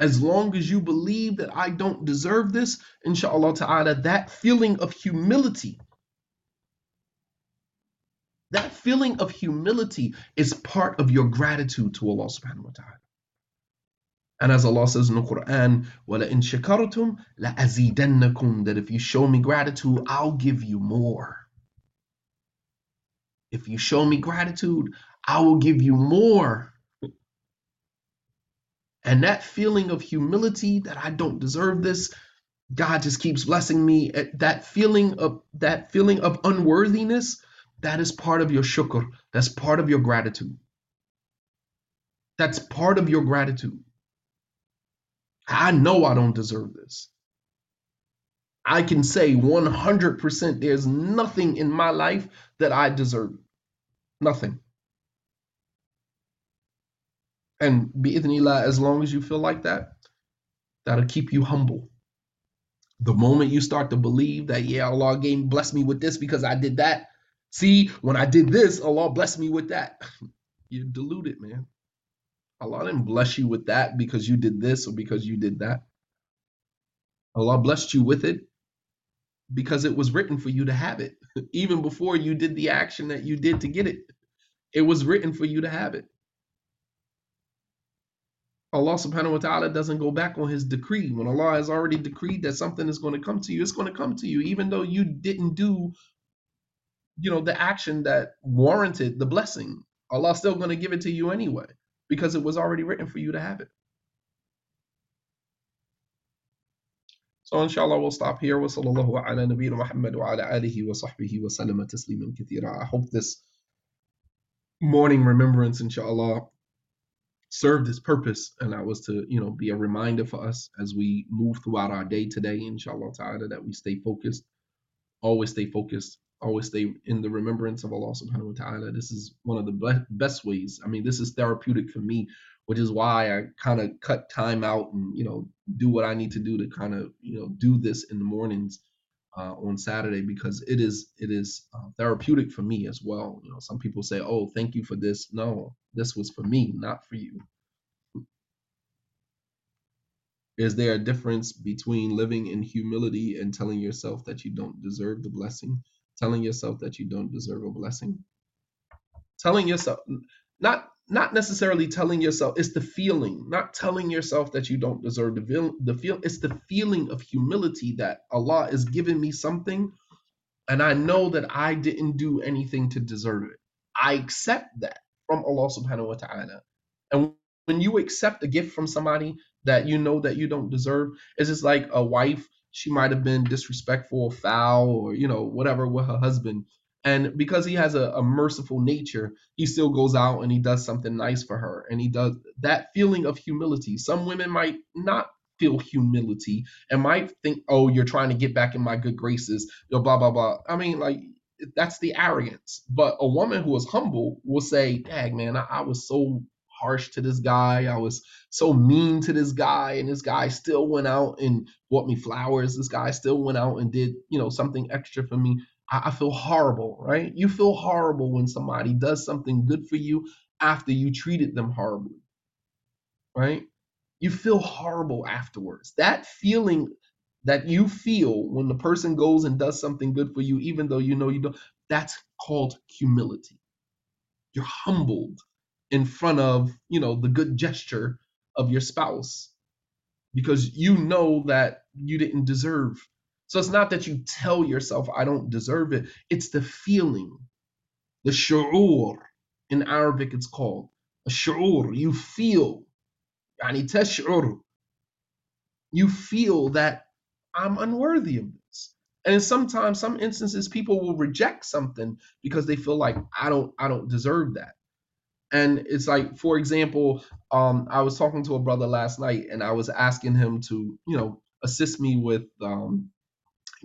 As long as you believe that I don't deserve this, inshallah ta'ala, that feeling of humility, that feeling of humility is part of your gratitude to Allah subhanahu wa ta'ala. And as Allah says in the Quran, وَلَئِن شَكَرْتُمْ لَأَزِيدَنَّكُمْ, that if you show me gratitude, I'll give you more. If you show me gratitude, I will give you more. And that feeling of humility that I don't deserve this, God just keeps blessing me, that feeling of unworthiness, that is part of your shukr. That's part of your gratitude. That's part of your gratitude. I know I don't deserve this. I can say 100% there's nothing in my life that I deserve. Nothing. And bi'idhnillah, as long as you feel like that, that'll keep you humble. The moment you start to believe that, yeah, Allah blessed me with this because I did that. See, when I did this, Allah blessed me with that. You're deluded, man. Allah didn't bless you with that because you did this or because you did that. Allah blessed you with it because it was written for you to have it. Even before you did the action that you did to get it, it was written for you to have it. Allah subhanahu wa ta'ala doesn't go back on His decree. When Allah has already decreed that something is going to come to you, it's going to come to you, even though you didn't do the action that warranted the blessing. Allah's still going to give it to you anyway, because it was already written for you to have it. So inshallah, we'll stop here. Wa sallallahu ala nabiyyina Muhammad wa ala alihi wa sahbihi wa sallama tasliman kathira. I hope this morning remembrance, inshallah, served its purpose, and that was to, be a reminder for us as we move throughout our day today, inshallah ta'ala, that we stay focused, always stay focused. Always stay in the remembrance of Allah subhanahu wa ta'ala. This is one of the best ways. I mean, this is therapeutic for me, which is why I kind of cut time out and, do what I need to do to kind of, do this in the mornings on Saturday, because it is therapeutic for me as well. Some people say, oh, thank you for this. No, this was for me, not for you. Is there a difference between living in humility and telling yourself that you don't deserve the blessing? Telling yourself that you don't deserve a blessing? Telling yourself, not necessarily telling yourself, it's the feeling, not telling yourself that you don't deserve the feel, it's the feeling of humility that Allah is giving me something and I know that I didn't do anything to deserve it. I accept that from Allah subhanahu wa ta'ala. And when you accept a gift from somebody that you know that you don't deserve, it's just like a wife, she might have been disrespectful or foul or, you know, whatever with her husband. And because he has a merciful nature, he still goes out and he does something nice for her. And he does that feeling of humility. Some women might not feel humility and might think, oh, you're trying to get back in my good graces, blah, blah, blah. I mean, like, that's the arrogance. But a woman who is humble will say, dang, man, I was so harsh to this guy. I was so mean to this guy. And this guy still went out and bought me flowers. This guy still went out and did, you know, something extra for me. I feel horrible, right? You feel horrible when somebody does something good for you after you treated them horribly, right? You feel horrible afterwards. That feeling that you feel when the person goes and does something good for you, even though you know you don't, that's called humility. You're humbled in front of, you know, the good gesture of your spouse because you know that you didn't deserve. So it's not that you tell yourself, I don't deserve it. It's the feeling, the shu'ur. In Arabic, it's called a shu'ur. You feel, yani tash'ur. You feel that I'm unworthy of this. And sometimes, some instances, people will reject something because they feel like I don't deserve that. And it's like, for example, I was talking to a brother last night and I was asking him to, you know, assist me with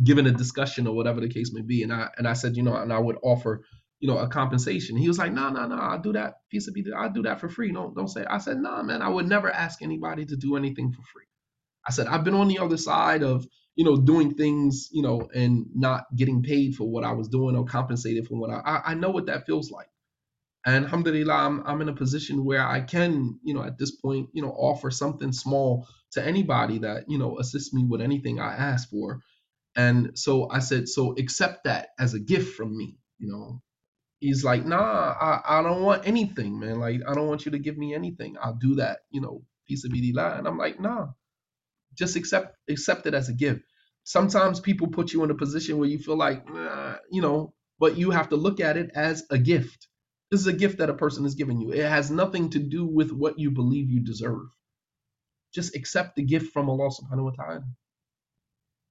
given a discussion or whatever the case may be. And I said, you know, and I would offer, you know, a compensation. He was like, no, I'll do that. I'll do that for free. Don't say it. I said, nah, man, I would never ask anybody to do anything for free. I said, I've been on the other side of, you know, doing things, you know, and not getting paid for what I was doing or compensated for what I know what that feels like. And alhamdulillah, I'm in a position where I can, you know, at this point, you know, offer something small to anybody that, you know, assists me with anything I ask for. And so I said, so accept that as a gift from me, you know. He's like, nah, I don't want anything, man. Like, I don't want you to give me anything. I'll do that, you know, peace of Allah. And I'm like, nah, just accept it as a gift. Sometimes people put you in a position where you feel like, nah, you know, but you have to look at it as a gift. This is a gift that a person is giving you. It has nothing to do with what you believe you deserve. Just accept the gift from Allah subhanahu wa ta'ala.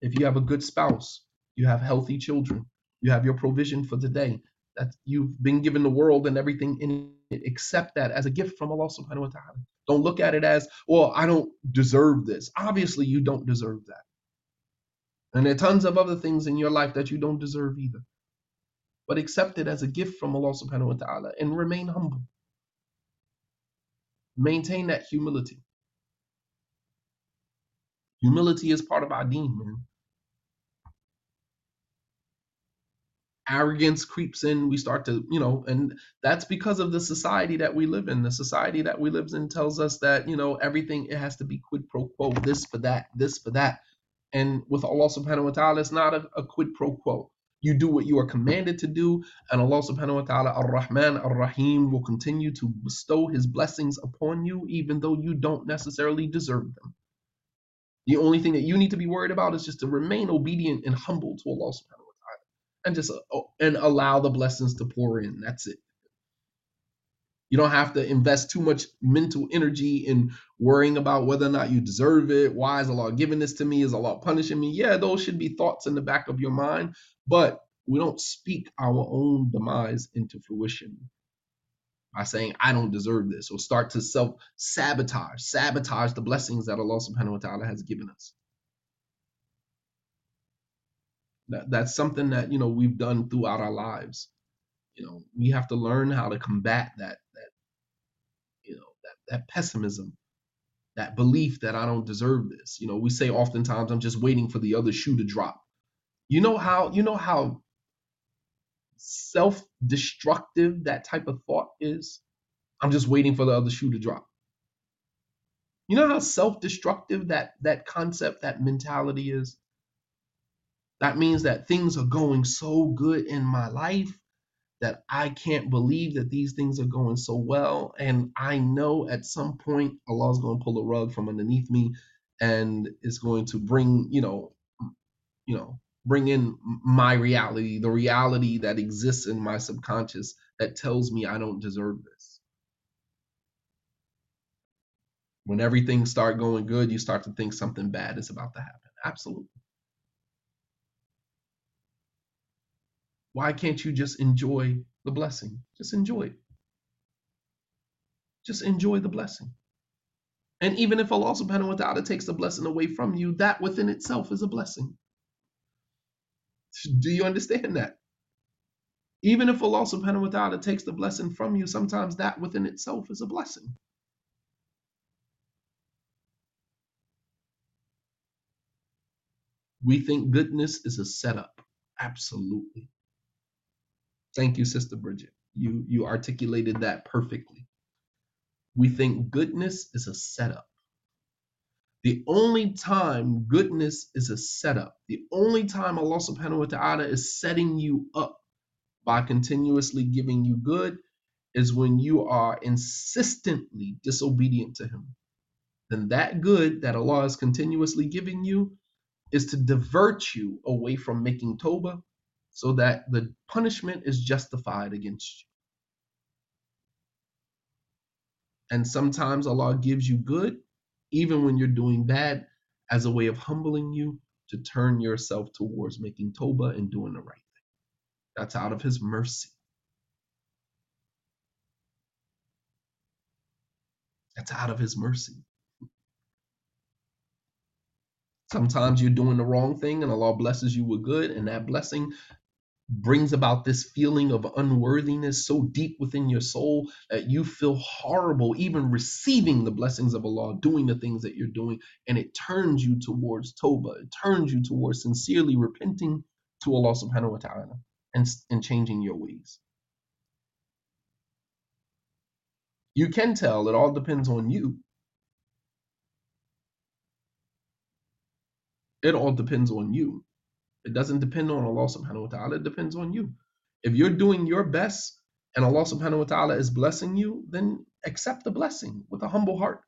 If you have a good spouse, you have healthy children, you have your provision for today, that you've been given the world and everything in it, accept that as a gift from Allah subhanahu wa ta'ala. Don't look at it as, well, I don't deserve this. Obviously, you don't deserve that. And there are tons of other things in your life that you don't deserve either. But accept it as a gift from Allah subhanahu wa ta'ala and remain humble. Maintain that humility. Humility is part of our deen, man. Arrogance creeps in. We start to, you know, and that's because of the society that we live in. The society that we live in tells us that, you know, everything, it has to be quid pro quo, this for that, this for that. And with Allah subhanahu wa ta'ala, it's not a quid pro quo. You do what you are commanded to do, and Allah subhanahu wa ta'ala, Ar-Rahman, Ar-Rahim, will continue to bestow his blessings upon you, even though you don't necessarily deserve them. The only thing that you need to be worried about is just to remain obedient and humble to Allah subhanahu wa ta'ala and just and allow the blessings to pour in. That's it. You don't have to invest too much mental energy in worrying about whether or not you deserve it. Why is Allah giving this to me? Is Allah punishing me? Yeah, those should be thoughts in the back of your mind, but we don't speak our own demise into fruition by saying, I don't deserve this, or start to sabotage the blessings that Allah subhanahu wa ta'ala has given us. That's something that, you know, we've done throughout our lives. You know, we have to learn how to combat that you know, that pessimism, that belief that I don't deserve this. You know, we say oftentimes, I'm just waiting for the other shoe to drop. You know how self-destructive that type of thought is? I'm just waiting for the other shoe to drop. You know how self-destructive that concept, that mentality is? That means that things are going so good in my life that I can't believe that these things are going so well. And I know at some point Allah's going to pull the rug from underneath me and is going to bring, bring in my reality, the reality that exists in my subconscious that tells me I don't deserve this. When everything starts going good, you start to think something bad is about to happen. Absolutely. Why can't you just enjoy the blessing? Just enjoy it. Just enjoy the blessing. And even if Allah subhanahu wa ta'ala takes the blessing away from you, that within itself is a blessing. Do you understand that? Even if Allah subhanahu wa ta'ala takes the blessing from you, sometimes that within itself is a blessing. We think goodness is a setup. Absolutely. Thank you, Sister Bridget. You articulated that perfectly. We think goodness is a setup. The only time goodness is a setup, the only time Allah subhanahu wa ta'ala is setting you up by continuously giving you good is when you are insistently disobedient to Him. Then that good that Allah is continuously giving you is to divert you away from making tawbah so that the punishment is justified against you. And sometimes Allah gives you good, even when you're doing bad, as a way of humbling you to turn yourself towards making tawbah and doing the right thing. That's out of His mercy. That's out of His mercy. Sometimes you're doing the wrong thing and Allah blesses you with good, and that blessing brings about this feeling of unworthiness so deep within your soul that you feel horrible even receiving the blessings of Allah, doing the things that you're doing, and it turns you towards tawbah. It turns you towards sincerely repenting to Allah subhanahu wa ta'ala and changing your ways. You can tell, it all depends on you. It all depends on you. It doesn't depend on Allah subhanahu wa ta'ala. It depends on you. If you're doing your best and Allah subhanahu wa ta'ala is blessing you, then accept the blessing with a humble heart.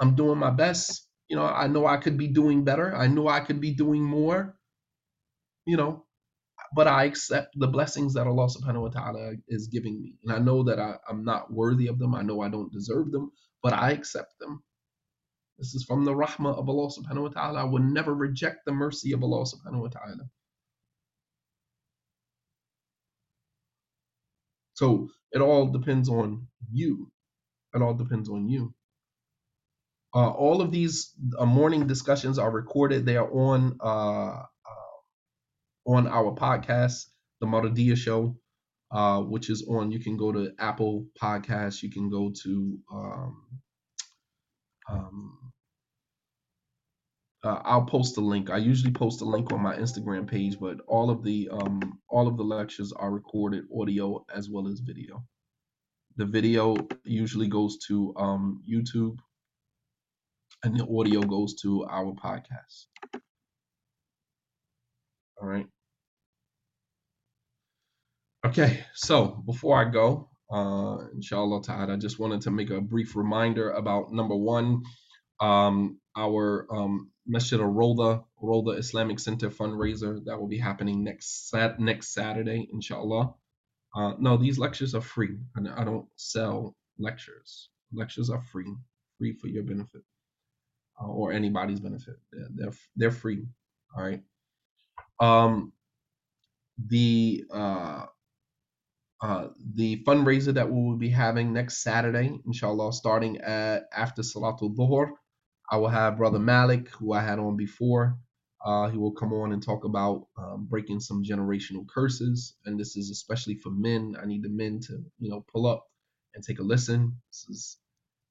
I'm doing my best. I know I could be doing better. I know I could be doing more, but I accept the blessings that Allah subhanahu wa ta'ala is giving me. And I know that I'm not worthy of them. I know I don't deserve them, but I accept them. This is from the rahmah of Allah subhanahu wa ta'ala. I will never reject the mercy of Allah subhanahu wa ta'ala. So it all depends on you. It all depends on you. All of these morning discussions are recorded. They are on our podcast, the Maradiyah Show, which is on. You can go to Apple Podcasts. You can go to I'll post a link. I usually post a link on my Instagram page, but all of the lectures are recorded audio as well as video. The video usually goes to YouTube, and the audio goes to our podcast. All right. Okay, so before I go, inshallah ta'ala, I just wanted to make a brief reminder about number one, our Masjid Ar-Rawdah Islamic Center fundraiser that will be happening next Saturday, inshallah. No, these lectures are free, and I don't sell lectures. Lectures are free for your benefit or anybody's benefit. They're free. All right. The fundraiser that we will be having next Saturday, inshallah, starting after Salatul Dhuhr, I will have Brother Malik, who I had on before. He will come on and talk about breaking some generational curses, and this is especially for men. I need the men to, pull up and take a listen. This is,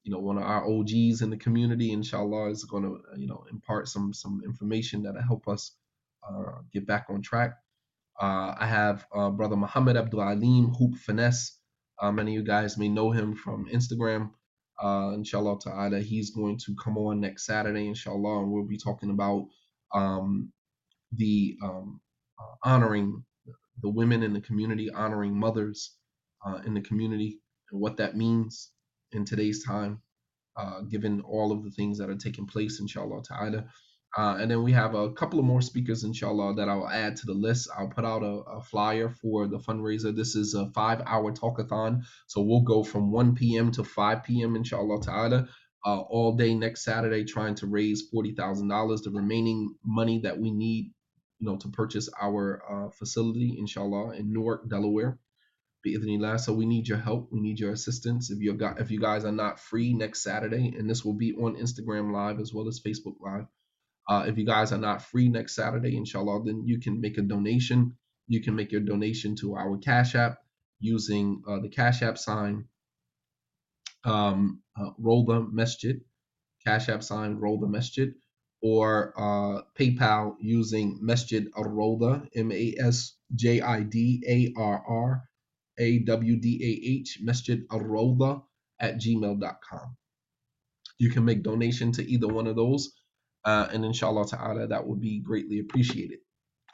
one of our OGs in the community. Inshallah, is going to, impart some information that'll help us get back on track. I have Brother Muhammad Abdul Aleem Hoop Finesse. Many of you guys may know him from Instagram. Inshallah ta'ala, he's going to come on next Saturday, inshallah, and we'll be talking about honoring the women in the community, honoring mothers in the community, and what that means in today's time, given all of the things that are taking place, inshallah ta'ala. And then we have a couple of more speakers, inshallah, that I'll add to the list. I'll put out a flyer for the fundraiser. This is a 5-hour talkathon. So we'll go from 1 p.m. to 5 p.m., inshallah ta'ala, all day next Saturday, trying to raise $40,000. The remaining money that we need, to purchase our facility, inshallah, in Newark, Delaware. So we need your help. We need your assistance. If you guys are not free next Saturday, and this will be on Instagram Live as well as Facebook Live. If you guys are not free next Saturday, inshallah, then you can make a donation. You can make your donation to our Cash App using the Cash App sign, Roll the Masjid, Cash App sign, Roll the Masjid, or PayPal using Masjid Ar-Rawdah, MASJIDARRAWDAH, Masjid Ar-Rawdah @gmail.com. You can make donation to either one of those. And inshallah ta'ala, that would be greatly appreciated.